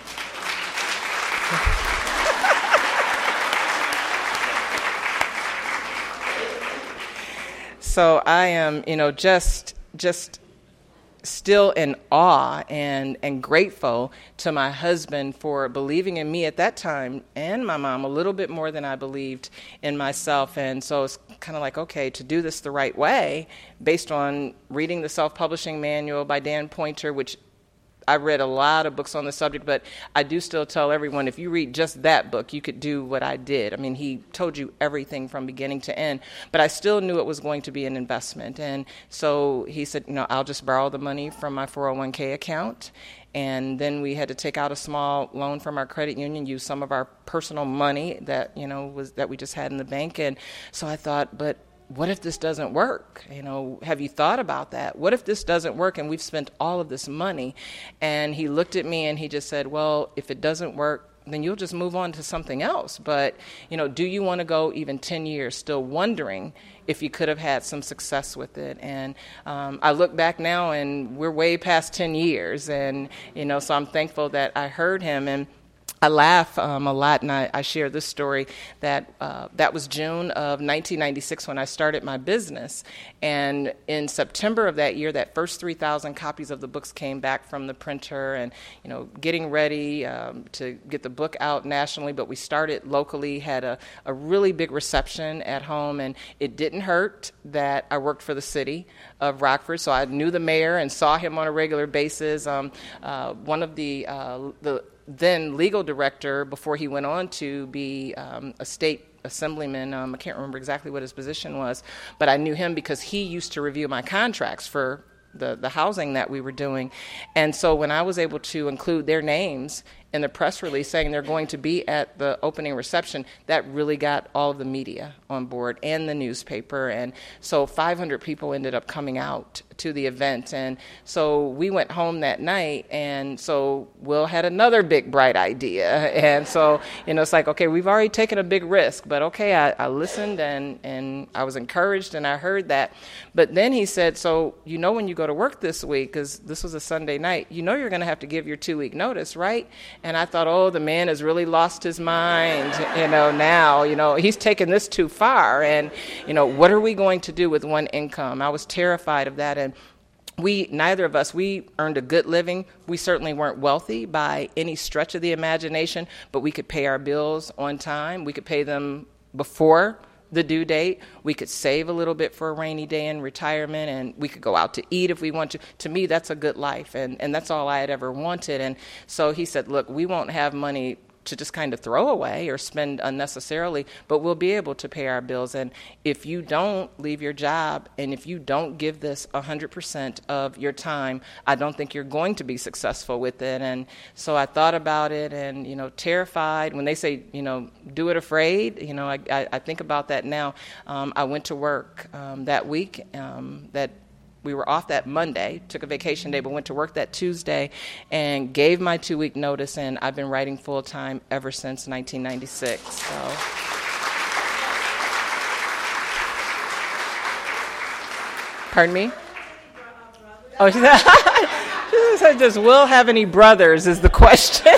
So I am, you know, just just still in awe and, and grateful to my husband for believing in me at that time, and my mom a little bit more than I believed in myself. And so it's kind of like, okay, to do this the right way, based on reading the self-publishing manual by Dan Pointer, which I read a lot of books on the subject, but I do still tell everyone, if you read just that book, you could do what I did. I mean, he told you everything from beginning to end, but I still knew it was going to be an investment. And so he said, you know, I'll just borrow the money from my four oh one k account. And then we had to take out a small loan from our credit union, use some of our personal money that, you know, was that we just had in the bank. And so I thought, but what if this doesn't work? You know, have you thought about that? What if this doesn't work and we've spent all of this money? And he looked at me and he just said, well, if it doesn't work, then you'll just move on to something else. But, you know, do you want to go even ten years still wondering if you could have had some success with it? And um, I look back now and we're way past ten years. And, you know, so I'm thankful that I heard him. And I laugh um, a lot, and I, I share this story that uh, that was June of nineteen ninety-six when I started my business. And in September of that year, that first three thousand copies of the books came back from the printer, and, you know, getting ready um, to get the book out nationally. But we started locally, had a, a really big reception at home, and it didn't hurt that I worked for the city of Rockford. So I knew the mayor and saw him on a regular basis. Um, uh, one of the uh, the then legal director, before he went on to be um, a state assemblyman, um, I can't remember exactly what his position was, but I knew him because he used to review my contracts for the, the housing that we were doing. And so when I was able to include their names in the press release saying they're going to be at the opening reception, that really got all of the media on board and the newspaper. And so five hundred people ended up coming out to the event. And so we went home that night, and so Will had another big, bright idea. And so, you know, it's like, okay, we've already taken a big risk, but okay, I, I listened and, and I was encouraged and I heard that. But then he said, so, you know, when you go to work this week, because this was a Sunday night, you know you're going to have to give your two-week notice, right? And I thought, oh, the man has really lost his mind, you know, now, you know, he's taken this too far. And, you know, what are we going to do with one income? I was terrified of that. And we, neither of us, we earned a good living. We certainly weren't wealthy by any stretch of the imagination, but we could pay our bills on time. We could pay them before the due date. We could save a little bit for a rainy day in retirement, and we could go out to eat if we want to. To me, that's a good life, and, and that's all I had ever wanted. And so he said, look, we won't have money to just kind of throw away or spend unnecessarily, but we'll be able to pay our bills. And if you don't leave your job, and if you don't give this one hundred percent of your time, I don't think you're going to be successful with it. And so I thought about it, and, you know, terrified. When they say, you know, do it afraid, you know, I, I, I think about that now. Um, I went to work um, that week, um, that we were off that Monday, took a vacation day, but went to work that Tuesday and gave my two-week notice, and I've been writing full-time ever since nineteen ninety-six. So. Pardon me? Oh, she said, does Will have any brothers is the question.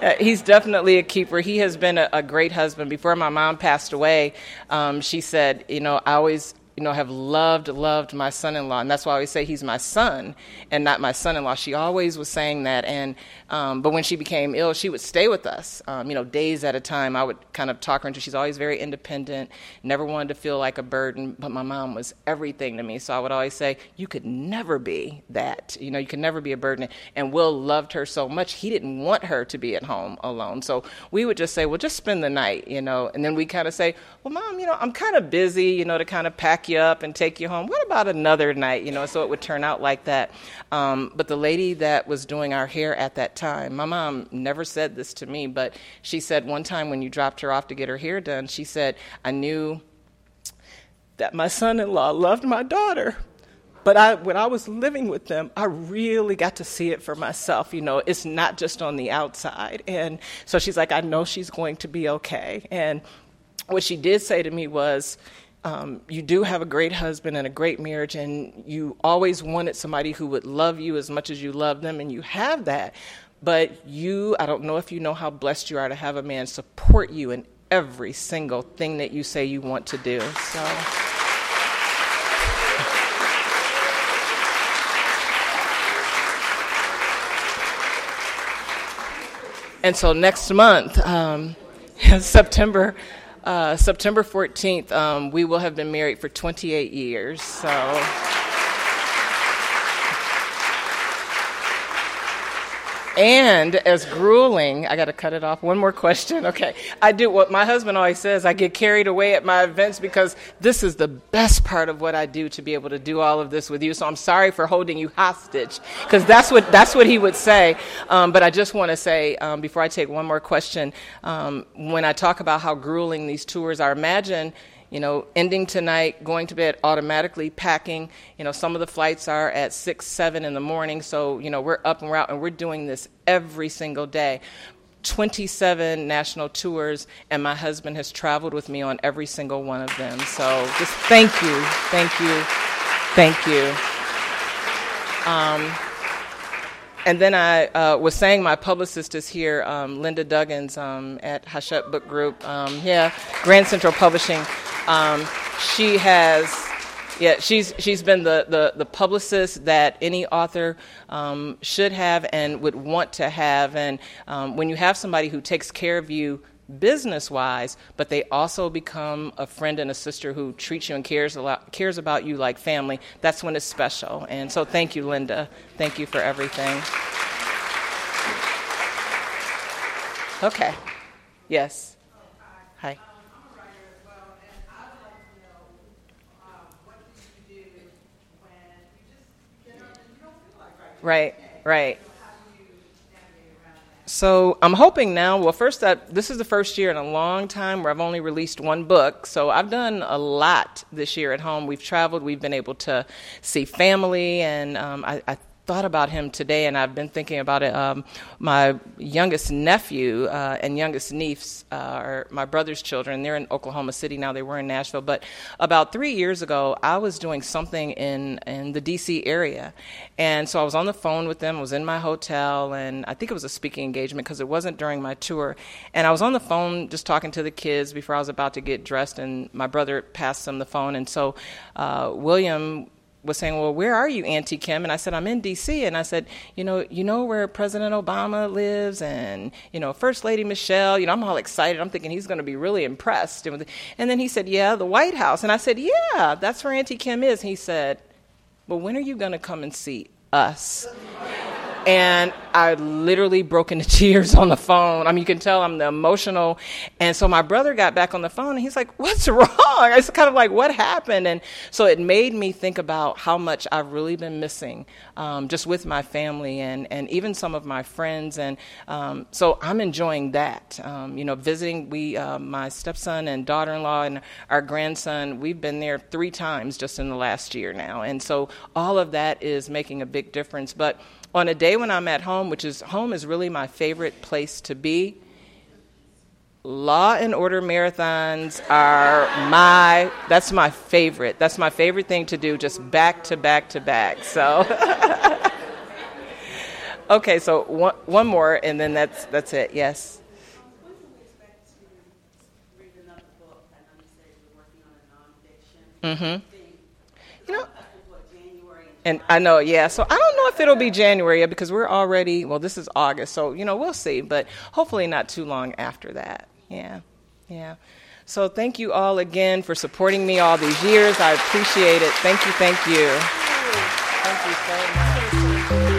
Uh, he's definitely a keeper. He has been a, a great husband. Before my mom passed away, um, she said, you know, I always... you know, have loved, loved my son-in-law. And that's why I always say he's my son and not my son-in-law. She always was saying that. And um, but when she became ill, she would stay with us, um, you know, days at a time. I would kind of talk her into, she's always very independent, never wanted to feel like a burden. But my mom was everything to me. So I would always say, you could never be that. You know, you could never be a burden. And Will loved her so much, he didn't want her to be at home alone. So we would just say, well, just spend the night, you know. And then we kind of say, well, Mom, you know, I'm kind of busy, you know, to kind of pack you up and take you home. What about another night? You know, so it would turn out like that. Um, but the lady that was doing our hair at that time, my mom never said this to me, but she said one time when you dropped her off to get her hair done, she said, I knew that my son-in-law loved my daughter. But I, when I was living with them, I really got to see it for myself. You know, it's not just on the outside. And so she's like, I know she's going to be okay. And what she did say to me was, Um, you do have a great husband and a great marriage, and you always wanted somebody who would love you as much as you love them, and you have that. But you, I don't know if you know how blessed you are to have a man support you in every single thing that you say you want to do. So. And so next month, um, September... Uh, September fourteenth, um, we will have been married for twenty-eight years, so. And as grueling, I got to cut it off. One more question. Okay. I do what my husband always says. I get carried away at my events because this is the best part of what I do, to be able to do all of this with you. So I'm sorry for holding you hostage, because that's what that's what he would say. Um, but I just want to say, um, before I take one more question, um, when I talk about how grueling these tours are, imagine, you know, ending tonight, going to bed, automatically packing. You know, some of the flights are at six, seven in the morning. So, you know, we're up and we're out, and we're doing this every single day. twenty-seven national tours, and my husband has traveled with me on every single one of them. So just thank you, thank you, thank you. Um, And then I uh, was saying my publicist is here, um, Linda Duggins um, at Hachette Book Group. Um, yeah, Grand Central Publishing. Um, she has, yeah, she's she's been the, the, the publicist that any author um, should have and would want to have. And um, when you have somebody who takes care of you business-wise, but they also become a friend and a sister who treats you and cares a lot, cares about you like family, that's when it's special. And so thank you, Linda. Thank you for everything. Okay. Yes. Hi. I'm a writer as well, and I'd like to know what you do right, right. So I'm hoping now, well, first, that this is the first year in a long time where I've only released one book. So I've done a lot this year at home. We've traveled. We've been able to see family. And um, I, I thought about him today, and I've been thinking about it. Um, my youngest nephew uh, and youngest niece uh, are my brother's children. They're in Oklahoma City now. They were in Nashville. But about three years ago, I was doing something in, in the D C area. And so I was on the phone with them. I was in my hotel, and I think it was a speaking engagement because it wasn't during my tour. And I was on the phone just talking to the kids before I was about to get dressed, and my brother passed them the phone. And so uh, William was saying, well, where are you, Auntie Kim? And I said, I'm in D C And I said, you know, you know where President Obama lives and, you know, First Lady Michelle. You know, I'm all excited. I'm thinking he's going to be really impressed. And then he said, yeah, the White House. And I said, yeah, that's where Auntie Kim is. He said, well, when are you going to come and see us? And I literally broke into tears on the phone. I mean, you can tell I'm the emotional. And so my brother got back on the phone, and he's like, what's wrong? I was kind of like, what happened? And so it made me think about how much I've really been missing um, just with my family and, and even some of my friends. And um, so I'm enjoying that. Um, you know, visiting, we, uh, my stepson and daughter-in-law and our grandson, we've been there three times just in the last year now. And so all of that is making a big difference. But on a day when I'm at home, which is home is really my favorite place to be, Law and Order marathons are my, that's my favorite. That's my favorite thing to do, just back to back to back. So, okay, so one, one more, and then that's that's it, yes. When do we expect to read another book? I know you said you're working on a non-fiction thing. You know, And I know, yeah, so I don't know if it'll be January yet because we're already, well, this is August, so, you know, we'll see, but hopefully not too long after that, yeah, yeah. So thank you all again for supporting me all these years. I appreciate it. Thank you, thank you. Thank you so much.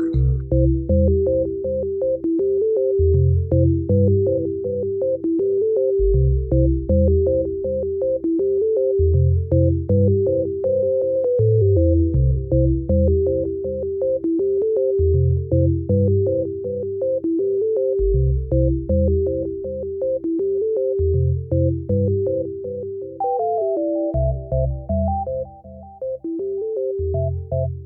Thank you.